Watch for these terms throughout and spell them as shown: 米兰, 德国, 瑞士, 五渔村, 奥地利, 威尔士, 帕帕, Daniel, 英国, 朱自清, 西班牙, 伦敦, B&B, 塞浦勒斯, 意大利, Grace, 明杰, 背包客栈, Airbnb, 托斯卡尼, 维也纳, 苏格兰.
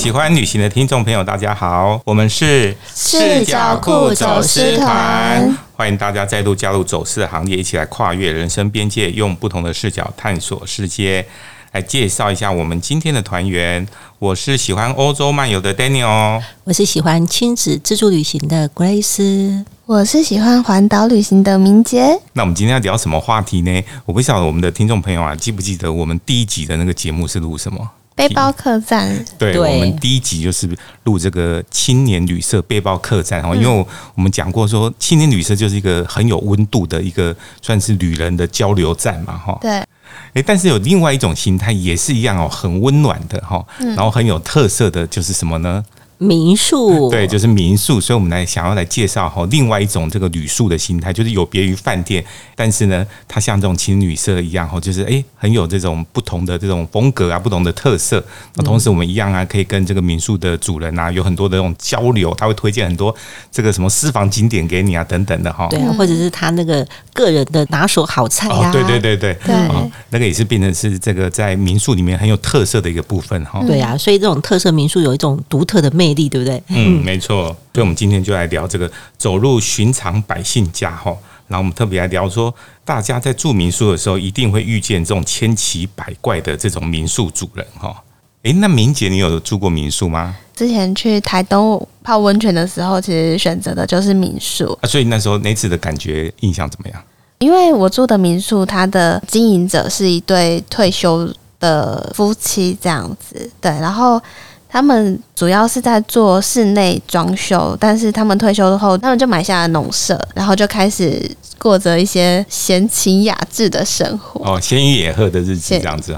喜欢旅行的听众朋友大家好，我们是视角酷走私团，欢迎大家再度加入走私的行列，一起来跨越人生边界，用不同的视角探索世界。来介绍一下我们今天的团员，我是喜欢欧洲漫游的 Daniel， 我是喜欢亲子自助旅行的 Grace， 我是喜欢环岛旅行的明杰。那我们今天要聊什么话题呢？我不晓得我们的听众朋友啊，记不记得我们第一集的那个节目是录什么？背包客栈。 对，我们第一集就是录这个青年旅社背包客栈，因为我们讲过说青年旅社就是一个很有温度的一个算是旅人的交流站嘛，对。但是有另外一种形态也是一样，很温暖的，然后很有特色的就是什么呢？民宿。对，就是民宿。所以我们想要来介绍另外一种这个旅宿的形态，就是有别于饭店，但是呢它像这种青旅社一样，就是很有这种不同的这种风格啊，不同的特色。那同时我们一样啊，可以跟这个民宿的主人啊有很多的这种交流，他会推荐很多这个什么私房景点给你啊等等的。对啊，或者是他那个个人的拿手好菜啊。对、那个也是变成是这个在民宿里面很有特色的一个部分。对啊，所以这种特色民宿有一种独特的魅力，对不对？没错。所以我们今天就来聊这个走入寻常百姓家，然后我们特别来聊说大家在住民宿的时候一定会遇见这种千奇百怪的这种民宿主人。那明姐你有住过民宿吗？之前去台东泡温泉的时候其实选择的就是民宿。所以那时候那次的感觉印象怎么样？因为我住的民宿它的经营者是一对退休的夫妻这样子，对，然后他们主要是在做室内装修，但是他们退休后，他们就买下了农舍，然后就开始过着一些闲情雅致的生活，闲云野鹤的日子这样子。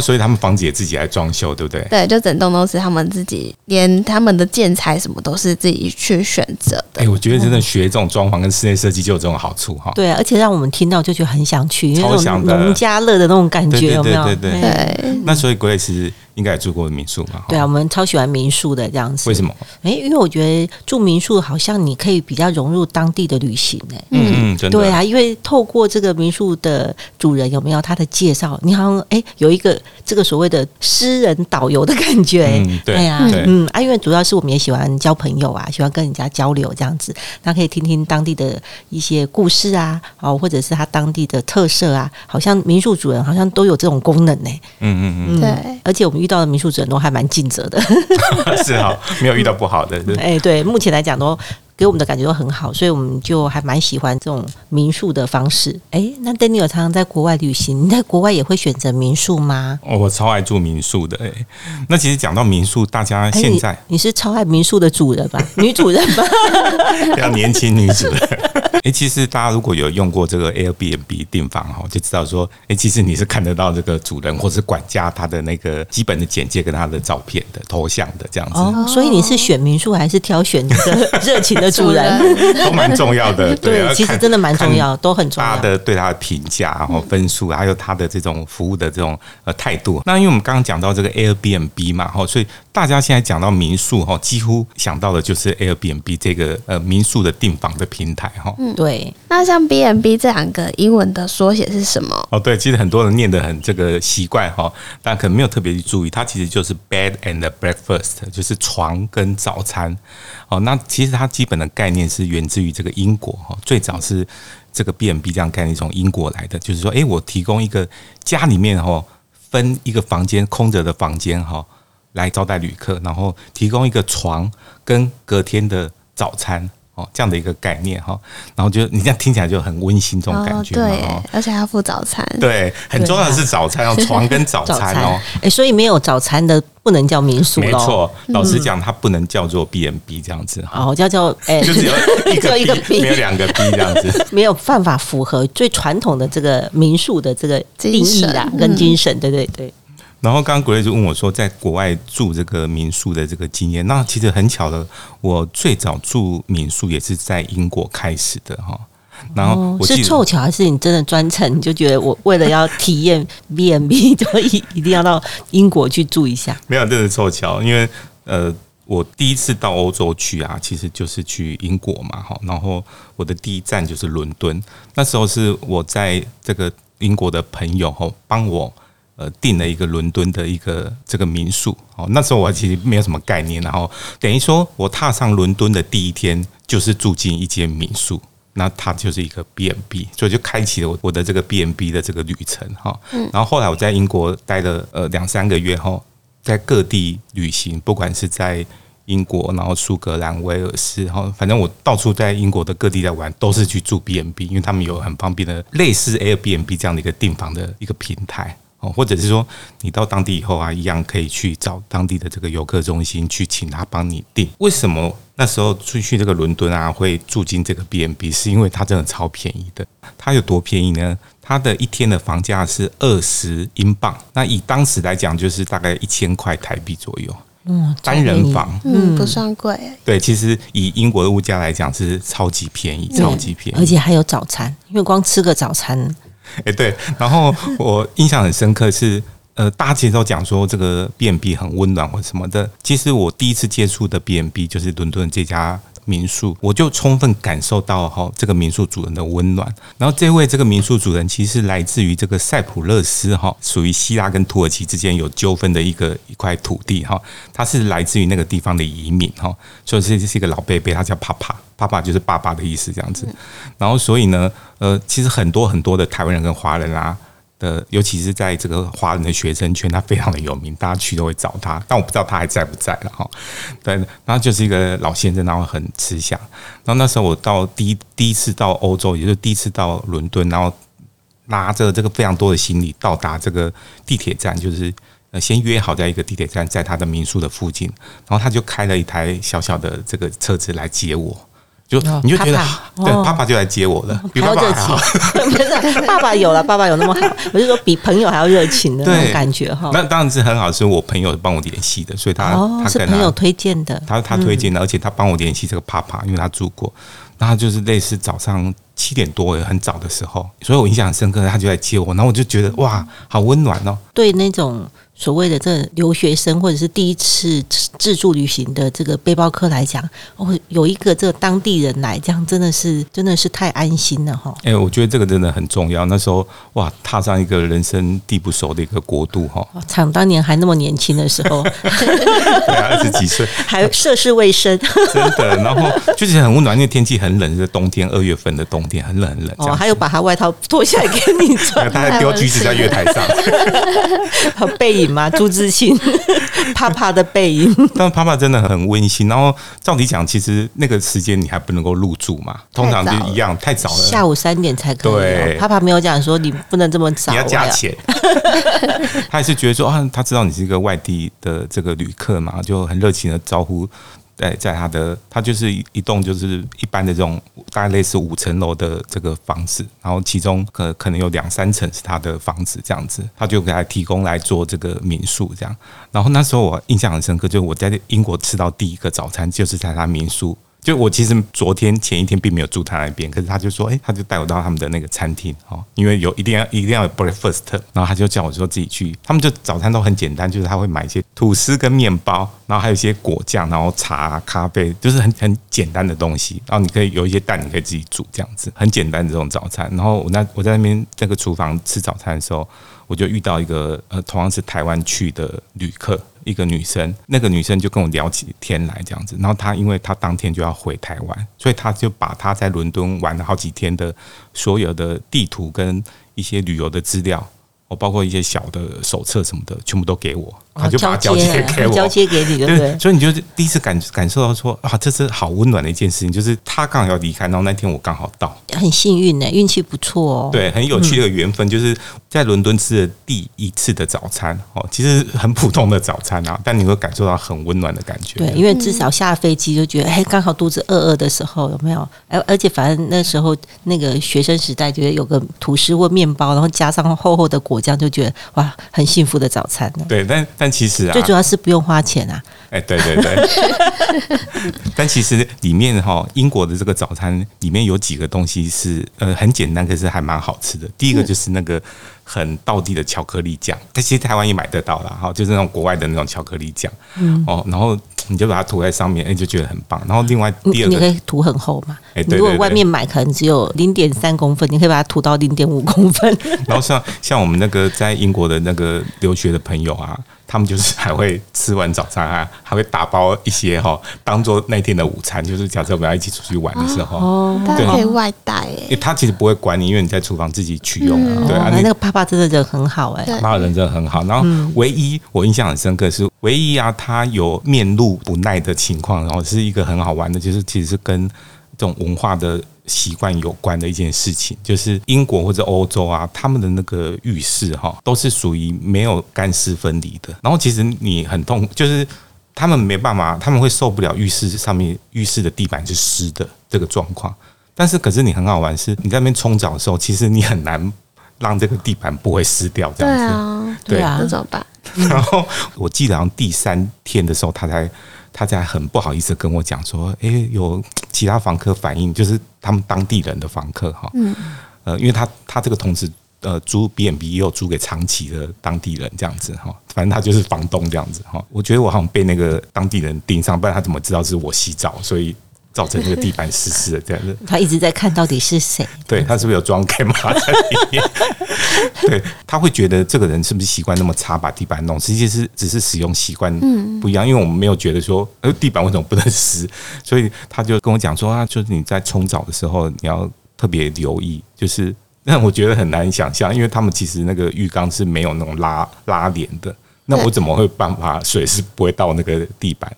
所以他们房子也自己来装修，对不对？对，就整栋都是他们自己，连他们的建材什么都是自己去选择的。我觉得真的学这种装潢跟室内设计就有这种好处。对，而且让我们听到就觉得很想去，因为那种农家乐的那种感觉，有没有？对。那所以 Grace 应该也住过民宿嘛？对啊，我们超喜欢民宿的这样子。为什么？因为我觉得住民宿好像你可以比较融入当地的旅行。真的。对啊，因为透过这个民宿的主人有没有他的介绍，你好像有一个这个所谓的私人导游的感觉。对，因为主要是我们也喜欢交朋友啊，喜欢跟人家交流这样子，那可以听听当地的一些故事啊，或者是他当地的特色啊，好像民宿主人好像都有这种功能。对，而且我们遇到的民宿主人都还蛮尽责的。是好，没有遇到不好的。对，目前来讲都给我们的感觉都很好，所以我们就还蛮喜欢这种民宿的方式。那 Daniel 常常在国外旅行，你在国外也会选择民宿吗？我超爱住民宿的。那其实讲到民宿，大家现在你是超爱民宿的主人吧？女主人吧？比较年轻女主人。其实大家如果有用过这个 Airbnb 订房就知道说，其实你是看得到这个主人或是管家他的那个基本的简介跟他的照片的头像的这样子。所以你是选民宿还是挑选你的热情的主人？都蛮重要的。对，其实真的蛮重要，都很重要。他的对他的评价，然后分数，还有他的这种服务的这种态度。那因为我们刚刚讲到这个 Airbnb 嘛，所以大家现在讲到民宿，几乎想到的就是 Airbnb 这个民宿的订房的平台。对。那像 B&B 这两个英文的缩写是什么？对，其实很多人念得很这个习惯，但可能没有特别去注意，它其实就是 Bed and Breakfast， 就是床跟早餐。那其实它基本的概念是源自于这个英国，最早是这个 B&B 这样概念从英国来的，就是说，我提供一个家里面分一个房间空着的房间来招待旅客，然后提供一个床跟隔天的早餐这样的一个概念。然后就你这样听起来就很温馨这种感觉。对，而且还要付早餐。对，很重要的是早餐，床跟早餐。所以没有早餐的不能叫民宿。没错，老实讲它不能叫做 B&B 这样子。叫就只有一个 B， 没有两个 B 这样子。没有办法符合最传统的这个民宿的这个定义啦跟精神。对。然后刚刚 Grace 就问我说在国外住这个民宿的这个经验，那其实很巧的，我最早住民宿也是在英国开始的。然后是凑巧还是你真的专程就觉得我为了要体验 B&B 就一定要到英国去住一下？没有，真的凑巧，因为我第一次到欧洲去啊，其实就是去英国嘛。然后我的第一站就是伦敦，那时候是我在这个英国的朋友帮我订了一个伦敦的一个这个民宿，哦，那时候我其实没有什么概念，然后等于说我踏上伦敦的第一天就是住进一间民宿，那它就是一个 B&B， 所以就开启了我的这个 B&B 的这个旅程哈。然后后来我在英国待了2-3个月哈，在各地旅行，不管是在英国，然后苏格兰、威尔士，反正我到处在英国的各地在玩，都是去住 B&B， 因为他们有很方便的类似 Airbnb 这样的一个订房的一个平台。或者是说你到当地以后啊，一样可以去找当地的这个游客中心去请他帮你订。为什么那时候出去这个伦敦啊会住进这个 B&B， 是因为它真的超便宜的。它有多便宜呢？它的一天的房价是20英镑，那以当时来讲就是大概1000块台币左右。单人房，不算贵。对，其实以英国的物价来讲是超级便宜，超级便宜，而且还有早餐，因为光吃个早餐。欸，对，然后我印象很深刻是，大家其实都讲说这个 B&B 很温暖或什么的，其实我第一次接触的 B&B 就是伦敦这家民宿，我就充分感受到哈这个民宿主人的温暖。然后这位这个民宿主人其实来自于这个塞浦勒斯哈，属于希腊跟土耳其之间有纠纷的一块土地哈，他是来自于那个地方的移民哈，所以这是一个老伯伯，他叫帕帕，帕帕就是爸爸的意思这样子。然后所以呢，其实很多很多的台湾人跟华人啊。尤其是在这个华人的学生圈，他非常的有名，大家去都会找他，但我不知道他还在不在了哈。对，他就是一个老先生，然后很慈祥。然后那时候我到第一次到欧洲，也就是第一次到伦敦，然后拉着这个非常多的行李到达这个地铁站，就是先约好在一个地铁站，在他的民宿的附近，然后他就开了一台小小的这个车子来接我。你就觉得对，爸爸就来接我了，比爸爸还好。不是爸爸有那么好，我就说比朋友还要热情的那种感觉哈。那当然是很好，是我朋友帮我联系的，所以他是朋友推荐的，他推荐的，而且他帮我联系这个爸爸，因为他住过。那他就是类似早上7点多很早的时候，所以我印象很深刻，他就来接我，然后我就觉得哇，好温暖哦。对那种所谓的这留学生或者是第一次自助旅行的这个背包客来讲，有一个这个当地人来，这样真的是太安心了哈。欸，我觉得这个真的很重要。那时候哇，踏上一个人生地不熟的一个国度哈，想当年还那么年轻的时候，对啊，20几岁还涉世未深，真的。然后就是很温暖，因为天气很冷，是冬天2月份的冬天，很冷很冷。哦，还有把他外套脱下来给你穿，他还丢橘子在月台上，好背影。朱自清啪啪的背影，但啪啪真的很温馨。然后照理讲，其实那个时间你还不能够入住嘛，通常就一样太早了，下午3点才可以。对，啪啪没有讲说你不能这么早，你要加钱。他还是觉得说啊，他知道你是一个外地的这个旅客嘛，就很热情的招呼。在他就是一栋就是一般的这种大概类似5层楼的这个房子，然后其中可能有2-3层是他的房子这样子，他就给他提供来做这个民宿这样。然后那时候我印象很深刻，就是我在英国吃到第一个早餐就是在他民宿，就我其实前一天并没有住他那边，可是他就说，他就带我到他们的那个餐厅，因为一定要有 breakfast， 然后他就叫我说自己去，他们就早餐都很简单，就是他会买一些吐司跟面包，然后还有一些果酱，然后茶、咖啡，就是很简单的东西。然后你可以有一些蛋，你可以自己煮这样子，很简单的这种早餐。然后我在那边那个厨房吃早餐的时候，我就遇到一个同样是台湾去的旅客。一个女生，那个女生就跟我聊起天来这样子，然后她因为她当天就要回台湾，所以她就把她在伦敦玩了好几天的所有的地图跟一些旅游的资料，包括一些小的手册什么的，全部都给我，她就把它交接给你，对不对？所以你就第一次感受到说啊，这是好温暖的一件事情，就是她刚好要离开，然后那天我刚好到，很幸运呢，运气不错哦。对，很有趣的缘分，就是。在伦敦吃的第一次的早餐，其实很普通的早餐啊，但你会感受到很温暖的感觉。对，因为至少下飞机就觉得，刚好肚子饿的时候有没有？而且反正那时候那个学生时代，觉得有个吐司或面包，然后加上厚厚的果酱，就觉得哇，很幸福的早餐。对，但其实啊，最主要是不用花钱啊。对对对。但其实里面英国的这个早餐里面有几个东西是很简单，可是还蛮好吃的。第一个就是那个。很道地的巧克力酱，但其实台湾也买得到啦，就是那种国外的那种巧克力酱，然后你就把它涂在上面，哎、欸，就觉得很棒。然后另外第二个，你可以涂很厚嘛？哎、欸，对对对，如果外面买可能只有0.3公分，你可以把它涂到0.5公分。然后像我们那个在英国的那个留学的朋友啊，他们就是还会吃完早餐啊，还会打包一些哈、哦，当做那天的午餐。就是假设我们要一起出去玩的时候，哦，他可以外带哎、欸，他其实不会管你，因为你在厨房自己取用啊。嗯、对啊，那个爸爸真的人很好哎、欸，爸爸人真的很好。然后唯一我印象很深刻是，唯一啊，他有面露不耐的情况，然后是一个很好玩的，就是其实是跟这种文化的习惯有关的一件事情，就是英国或者欧洲啊，他们的那个浴室哈，都是属于没有干湿分离的。然后其实你很痛，就是他们没办法，他们会受不了浴室上面浴室的地板是湿的这个状况。但是可是你很好玩，是你在那边冲澡的时候，其实你很难让这个地板不会湿掉，这样子。对啊，那怎么办？然后我记得好像第3天的时候，他才很不好意思跟我讲说，哎、欸，有其他房客反映，就是他们当地人的房客哈，因为他这个同时租 B&B 也有租给长期的当地人这样子哈，反正他就是房东这样子哈。我觉得我好像被那个当地人盯上，不然他怎么知道是我洗澡，所以造成这个地板湿湿的这样子。他一直在看到底是谁，对他是不是有装 camera 在里面？对，他会觉得这个人是不是习惯那么差把地板弄，实际是只是使用习惯不一样，因为我们没有觉得说地板为什么不能湿，所以他就跟我讲说啊，就是你在冲澡的时候你要特别留意，就是让我觉得很难想象，因为他们其实那个浴缸是没有那种拉帘的，那我怎么会办法水是不会到那个地板？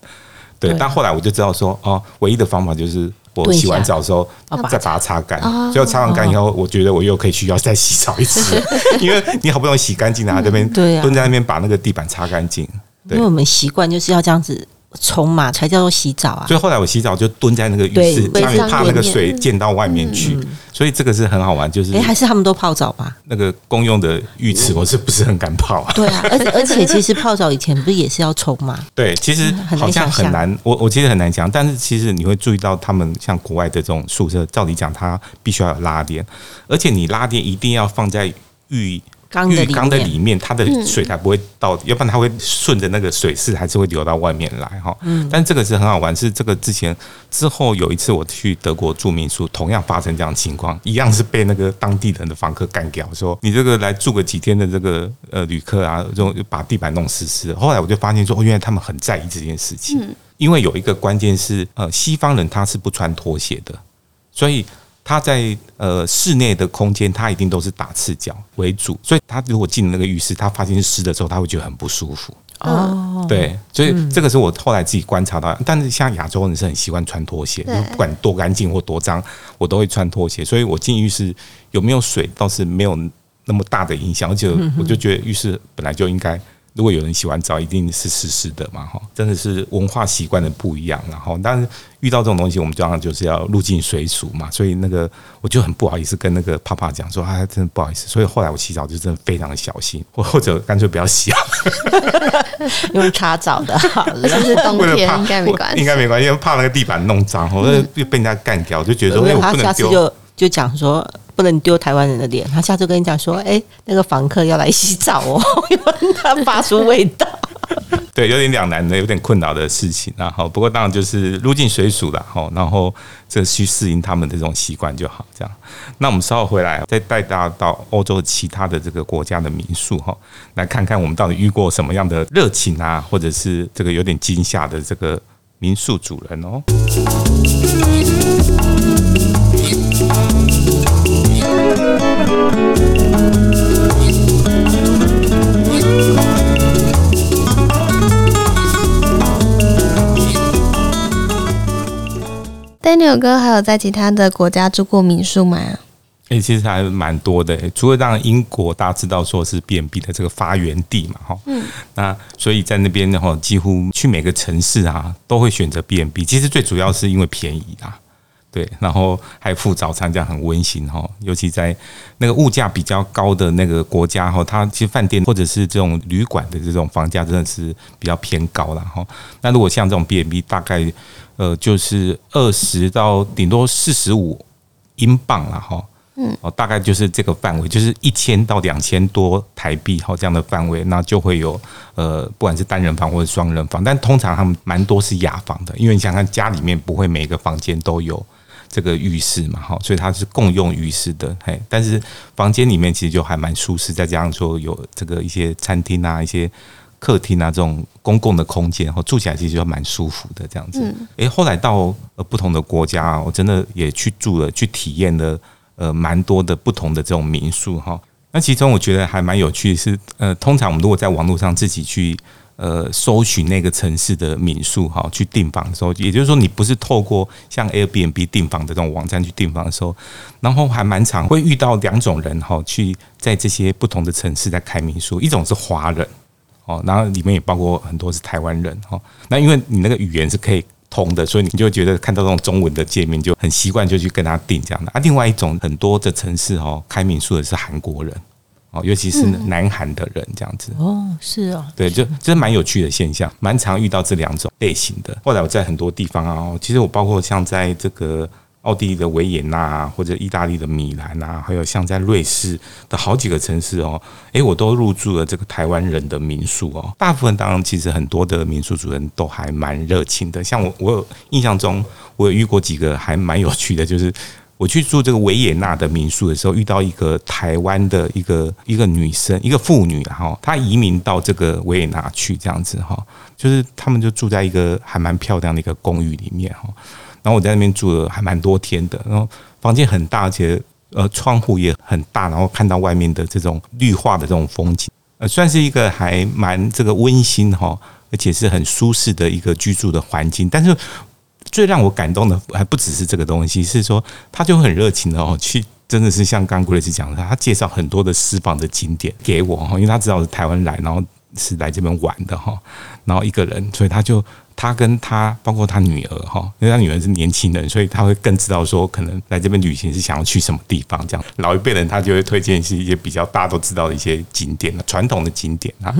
对，但后来我就知道说哦，唯一的方法就是我洗完澡的时候再把它擦干，所以擦完干以后，我觉得我又可以需要再洗澡一次，因为你好不容易洗干净了，还在那边蹲在那边把那个地板擦干净。因为我们习惯就是要这样子冲嘛，才叫做洗澡啊。所以后来我洗澡就蹲在那个浴室下面，怕那个水溅到外面去，所以这个是很好玩。就是还是他们都泡澡吧？那个公用的浴池，我是不是很敢泡啊？对啊，而且其实泡澡以前不是也是要冲嘛？对，其实好像很难，我其实很难讲。但是其实你会注意到，他们像国外的这种宿舍，照理讲它必须要有拉链，而且你拉链一定要放在浴缸的里面，它的水才不会到，要不然它会顺着那个水势还是会流到外面来哈。但这个是很好玩，是这个之后有一次我去德国住民宿，同样发生这样的情况，一样是被那个当地人的房客干掉，说你这个来住个几天的这个旅客啊，就把地板弄湿湿。后来我就发现说，哦，原来他们很在意这件事情，因为有一个关键是西方人他是不穿拖鞋的，所以他在室内的空间，他一定都是打赤脚为主，所以他如果进那个浴室，他发现是湿的时候，他会觉得很不舒服。哦，对，所以这个是我后来自己观察到，但是像亚洲人是很喜欢穿拖鞋，不管多干净或多脏，我都会穿拖鞋。所以我进浴室有没有水倒是没有那么大的影响，而且我就觉得浴室本来就应该，如果有人洗完澡一定是湿湿的嘛，真的是文化习惯的不一样。然后但是遇到这种东西，我们当然就是要入境随俗嘛，所以那个我就很不好意思跟那个爸爸讲说啊，真的不好意思，所以后来我洗澡就真的非常小心，或者干脆不要洗啊，用擦澡的好了，就是冬天应该没关系，应该没关系，因为怕那个地板弄脏，我就被人家干掉，就觉得说我不能丢。就讲说不能丢台湾人的脸，他下次跟你讲说，哎，那个房客要来洗澡哦，因为他发出味道。对，有点两难的，有点困扰的事情。然后不过当然就是入境随俗啦，然后这去适应他们的这种习惯就好。这样，那我们稍后回来再带大家到欧洲其他的这个国家的民宿来看看我们到底遇过什么样的热情啊，或者是这个有点惊吓的这个民宿主人哦。Daniel 哥还有在其他的国家住过民宿吗？欸，其实还蛮多的，除了让英国大家知道说是 B&B 的这个发源地嘛，那所以在那边几乎去每个城市啊都会选择 B&B， 其实最主要是因为便宜啦，对，然后还附早餐，这样很温馨哈。尤其在那个物价比较高的那个国家哈，它其实饭店或者是这种旅馆的这种房价真的是比较偏高啦哈。那如果像这种 B&B， 大概就是20到顶多45英镑啦哈。大概就是这个范围，就是1000到2000多台币这样的范围，那就会有不管是单人房或者双人房，但通常他们蛮多是雅房的，因为你想看家里面不会每个房间都有这个浴室嘛，所以它是共用浴室的，但是房间里面其实就还蛮舒适，再加上说有这个一些餐厅啊、一些客厅啊这种公共的空间，住起来其实就蛮舒服的这样子。后来到不同的国家，我真的也去住了，去体验了蛮多的不同的这种民宿哈。那其中我觉得还蛮有趣的是，通常我们如果在网络上自己去搜寻那个城市的民宿哈，去订房的时候，也就是说你不是透过像 Airbnb 订房的这种网站去订房的时候，然后还蛮常会遇到2种人哈，去在这些不同的城市在开民宿，一种是华人哦，然后里面也包括很多是台湾人哈。那因为你那个语言是可以通的，所以你就觉得看到这种中文的界面就很习惯，就去跟他订这样的。另外一种很多的城市开民宿的是韩国人，尤其是南韩的人这样子。哦，是哦，对，就是蛮有趣的现象，蛮常遇到这2种类型的。后来我在很多地方啊，其实我包括像在这个奥地利的维也纳，或者意大利的米兰啊，还有像在瑞士的好几个城市哦，我都入住了这个台湾人的民宿哦。大部分当然，其实很多的民宿主人都还蛮热情的。像我有印象中，我有遇过几个还蛮有趣的，就是我去住这个维也纳的民宿的时候，遇到一个台湾的一个女生，一个妇女哈，她移民到这个维也纳去这样子哈，就是他们就住在一个还蛮漂亮的一个公寓里面哈。然后我在那边住了还蛮多天的，然后房间很大，而且窗户也很大，然后看到外面的这种绿化的这种风景，算是一个还蛮这个温馨哈，而且是很舒适的一个居住的环境。但是最让我感动的还不只是这个东西，是说他就很热情的哦，去真的是像刚 Grace 讲的，他介绍很多的私房的景点给我哈，因为他知道我是台湾来，然后是来这边玩的哈，然后一个人，所以他跟他包括他女儿哈，因为他女儿是年轻人，所以他会更知道说可能来这边旅行是想要去什么地方这样。老一辈人他就会推荐是一些比较大家都知道的一些景点，传统的景点啊。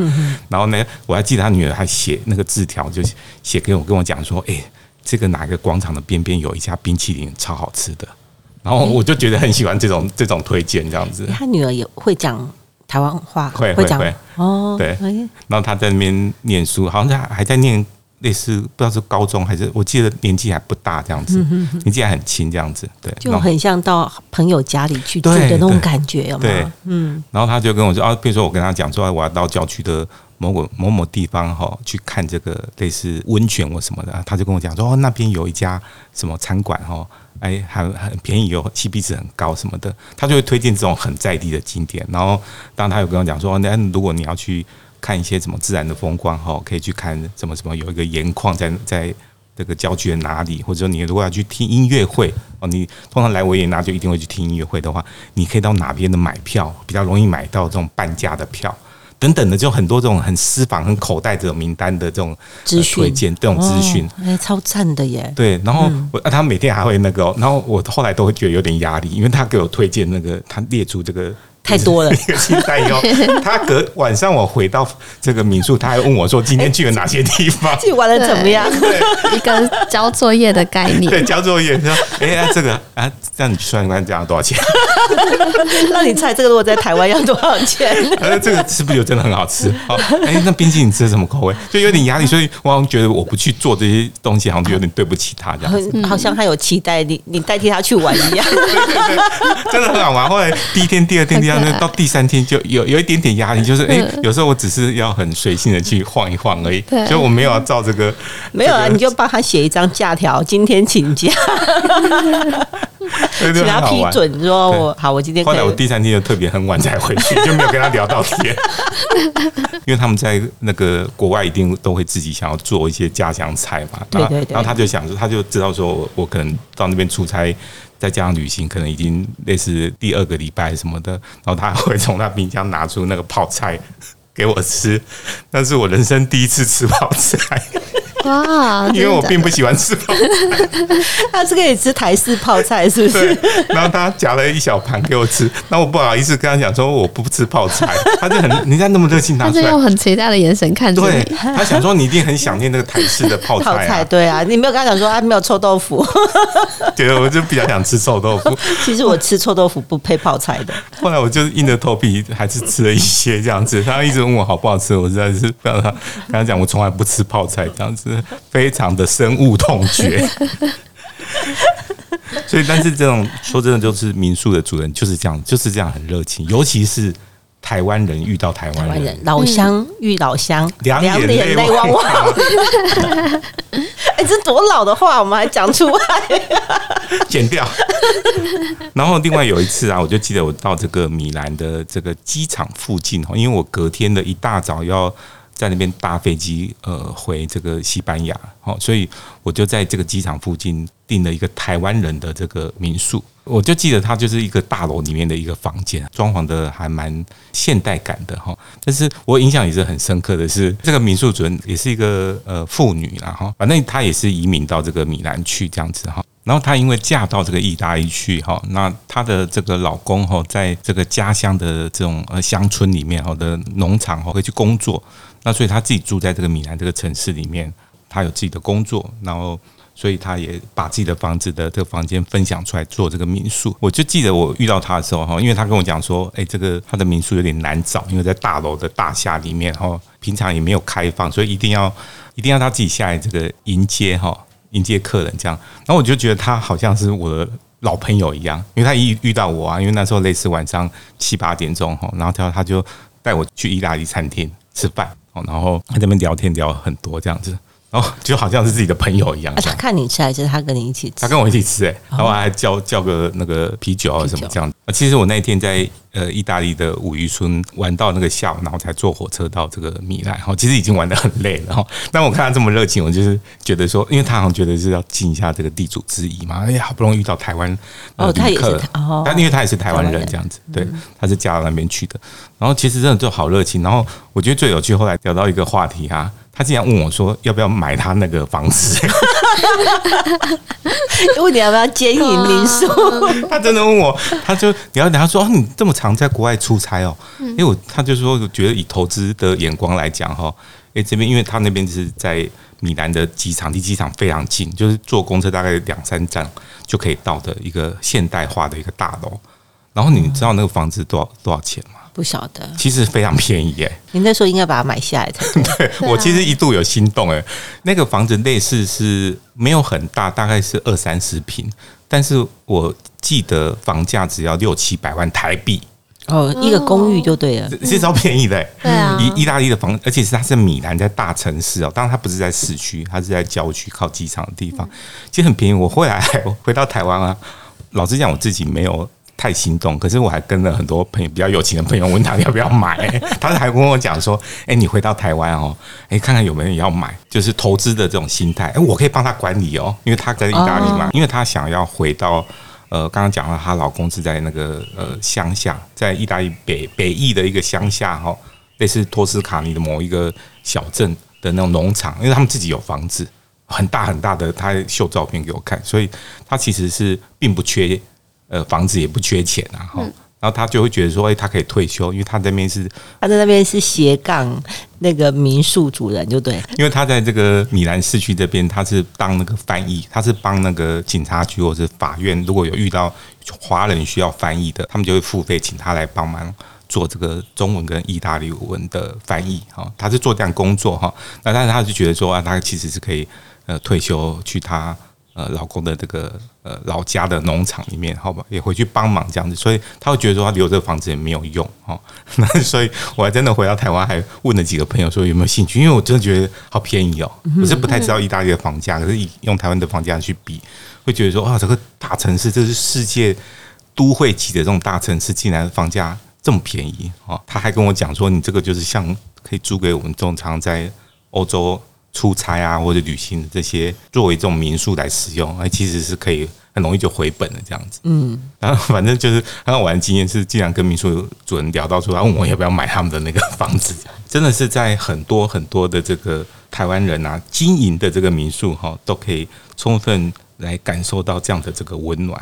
然后呢，我还记得他女儿还写那个字条，就写给我跟我讲说，这个哪一个广场的边边有一家冰淇淋超好吃的。然后我就觉得很喜欢这种推荐这样子。他女儿也会讲台湾话，会讲哦，对。然后他在那边念书，好像还在念。类似不知道是高中还是，我记得年纪还不大这样子，年纪还很轻这样子，对，就很像到朋友家里去住的那种感觉，有没有？然后他就跟我说啊，比如说我跟他讲说我要到郊区的某某地方哈去看这个类似温泉或什么的，他就跟我讲说那边有一家什么餐馆哈，很便宜哦，CP 值很高什么的，他就会推荐这种很在地的景点。然后当他有跟我讲说，那如果你要去看一些什么自然的风光哈，可以去看什么什么，有一个盐矿在这个郊区的哪里，或者说你如果要去听音乐会哦，你通常来维也纳就一定会去听音乐会的话，你可以到哪边的买票比较容易买到这种半价的票等等的，就很多这种很私房、很口袋的名单的这种推荐、这种资讯，超赞的耶！对，然后他每天还会那个，然后我后来都会觉得有点压力，因为他给我推荐那个，他列出这个。太多了，他隔晚上我回到这个民宿，他还问我说今天去了哪些地方，去玩的怎么样？一个交作业的概念，对，交作业。这个啊，让你算一算这样多少钱？让你猜这个如果在台湾要多少钱？这个是不是就真的很好吃？那冰淇淋吃什么口味？就有点压力，所以我好像觉得我不去做这些东西，好像就有点对不起他这样子。好像他有期待你代替他去玩一样。对，真的很好玩。后来第一天、第二天、第三天。到第3天就有一点点压力，就是有时候我只是要很随性的去晃一晃而已，所以我没有要照这个。没有啊，你就帮他写一张假条，今天请假，请他批准说我好，我今天可以。后来我第3天就特别很晚才回去，就没有跟他聊到天，因为他们在那个国外一定都会自己想要做一些家乡菜嘛，对。然后他就想说，他就知道说我可能到那边出差。再加上旅行，可能已经类似第2个礼拜什么的，然后他会从他冰箱拿出那个泡菜给我吃，那是我人生第一次吃泡菜。哇！因为我并不喜欢吃泡菜。他是可以吃台式泡菜，是不是？对。然后他夹了一小盘给我吃，那我不好意思跟他讲说我不吃泡菜，他就很人家那么热情拿出来，他就用很期待的眼神看着你。对，他想说你一定很想念那个台式的泡菜、啊。泡菜对啊，你没有跟他讲说啊没有臭豆腐。对，我就比较想吃臭豆腐。其实我吃臭豆腐不配泡菜的。后来我就硬着头皮还是吃了一些这样子，他一直问我好不好吃，我实在是不让他跟他讲我从来不吃泡菜这样子。非常的深恶痛绝。所以但是这种说真的就是民宿的主人就是这样，就是这样很热情，尤其是台湾人遇到台湾人，老乡遇老乡，两眼泪汪汪。哎，这多老的话我们还讲出来、啊、剪掉。然后另外有一次啊，我就记得我到这个米兰的这个机场附近，因为我隔天的一大早要在那边搭飞机回这个西班牙，所以我就在这个机场附近订了一个台湾人的这个民宿。我就记得它就是一个大楼里面的一个房间，装潢的还蛮现代感的，但是我印象也是很深刻的是这个民宿主人也是一个妇女啦，反正她也是移民到这个米兰去这样子，然后她因为嫁到这个意大利去，那她的这个老公在这个家乡的这种乡村里面的农场会去工作，那所以他自己住在这个米兰这个城市里面，他有自己的工作，然后所以他也把自己的房子的这个房间分享出来做这个民宿。我就记得我遇到他的时候，因为他跟我讲说，哎，这个他的民宿有点难找，因为在大楼的大厦里面，平常也没有开放，所以一定要他自己下来这个迎接客人这样。然后我就觉得他好像是我的老朋友一样，因为他一遇到我啊，因为那时候类似晚上7、8点钟，然后他就带我去意大利餐厅吃饭。然后在那边聊天聊很多这样子，然后就好像是自己的朋友一样。他看你吃还是他跟你一起吃？他跟我一起吃哎、欸，然后还叫个那个啤酒啊什么这样。其实我那天在意大利的五渔村玩到那个下午，然后才坐火车到这个米兰。其实已经玩得很累了，但我看他这么热情，我就是觉得说，因为他好像觉得是要尽一下这个地主之谊嘛。哎呀，好不容易遇到台湾旅客，但因为他也是台湾人这样子，对，他是嫁到那边去的。然后其实真的就好热情。然后我觉得最有趣，后来聊到一个话题啊，他竟然问我说要不要买他那个房子。问你要不要经营民宿？他真的问我，他就聊聊，他说、哦、你这么常在国外出差哦，因为他就说觉得以投资的眼光来讲哈，哎这边因为他那边是在米兰的机场，离机场非常近，就是坐公车大概2、3站就可以到的一个现代化的一个大楼。然后你知道那个房子多少钱吗？不晓得，其实非常便宜耶。你那时候应该把它买下来才对。对，我其实一度有心动耶。那个房子类似是没有很大，大概是20-30平，但是我记得房价只要600-700万台币。哦，一个公寓就对了，是超便宜的。对啊，意大利的房，而且是它是米兰在大城市哦，当然它不是在市区，它是在郊区靠机场的地方，其实很便宜。我后来回到台湾啊，老实讲我自己没有太心动，可是我还跟了很多朋友比较有钱的朋友问他要不要买、欸，他还跟我讲说：“哎、欸，你回到台湾哦，哎、欸，看看有没有人要买，就是投资的这种心态。哎、欸，我可以帮他管理哦，因为他在意大利嘛，因为他想要回到刚刚讲到她老公是在那个乡下，在意大利北翼的一个乡下哈、哦，类似托斯卡尼的某一个小镇的那种农场，因为他们自己有房子，很大很大的，他秀照片给我看，所以他其实是并不缺。”房子也不缺钱啊，然后他就会觉得说，哎、欸，他可以退休，因为他在那边是斜杠那个民宿主人就对，因为他在这个米兰市区这边，他是当那个翻译，他是帮那个警察局或者法院，如果有遇到华人需要翻译的，他们就会付费请他来帮忙做这个中文跟意大利文的翻译，他是做这样工作哈，那但是他就觉得说啊，他其实是可以退休去他。老公的这个老家的农场里面，好吧，也回去帮忙这样子，所以他会觉得说他留这个房子也没有用哦。那所以我还真的回到台湾，还问了几个朋友说有没有兴趣，因为我真的觉得好便宜哦。我是不太知道意大利的房价，可是用台湾的房价去比，会觉得说啊，这个大城市，这是世界都会级的这种大城市，竟然房价这么便宜哦。他还跟我讲说，你这个就是像可以租给我们这种常在欧洲。出差啊，或者旅行的这些，作为这种民宿来使用，其实是可以很容易就回本了这样子。嗯，然后反正就是很好玩的经验是，竟然跟民宿主人聊到说，他问我要不要买他们的那个房子，真的是在很多很多的这个台湾人啊经营的这个民宿哈，都可以充分来感受到这样的这个温暖。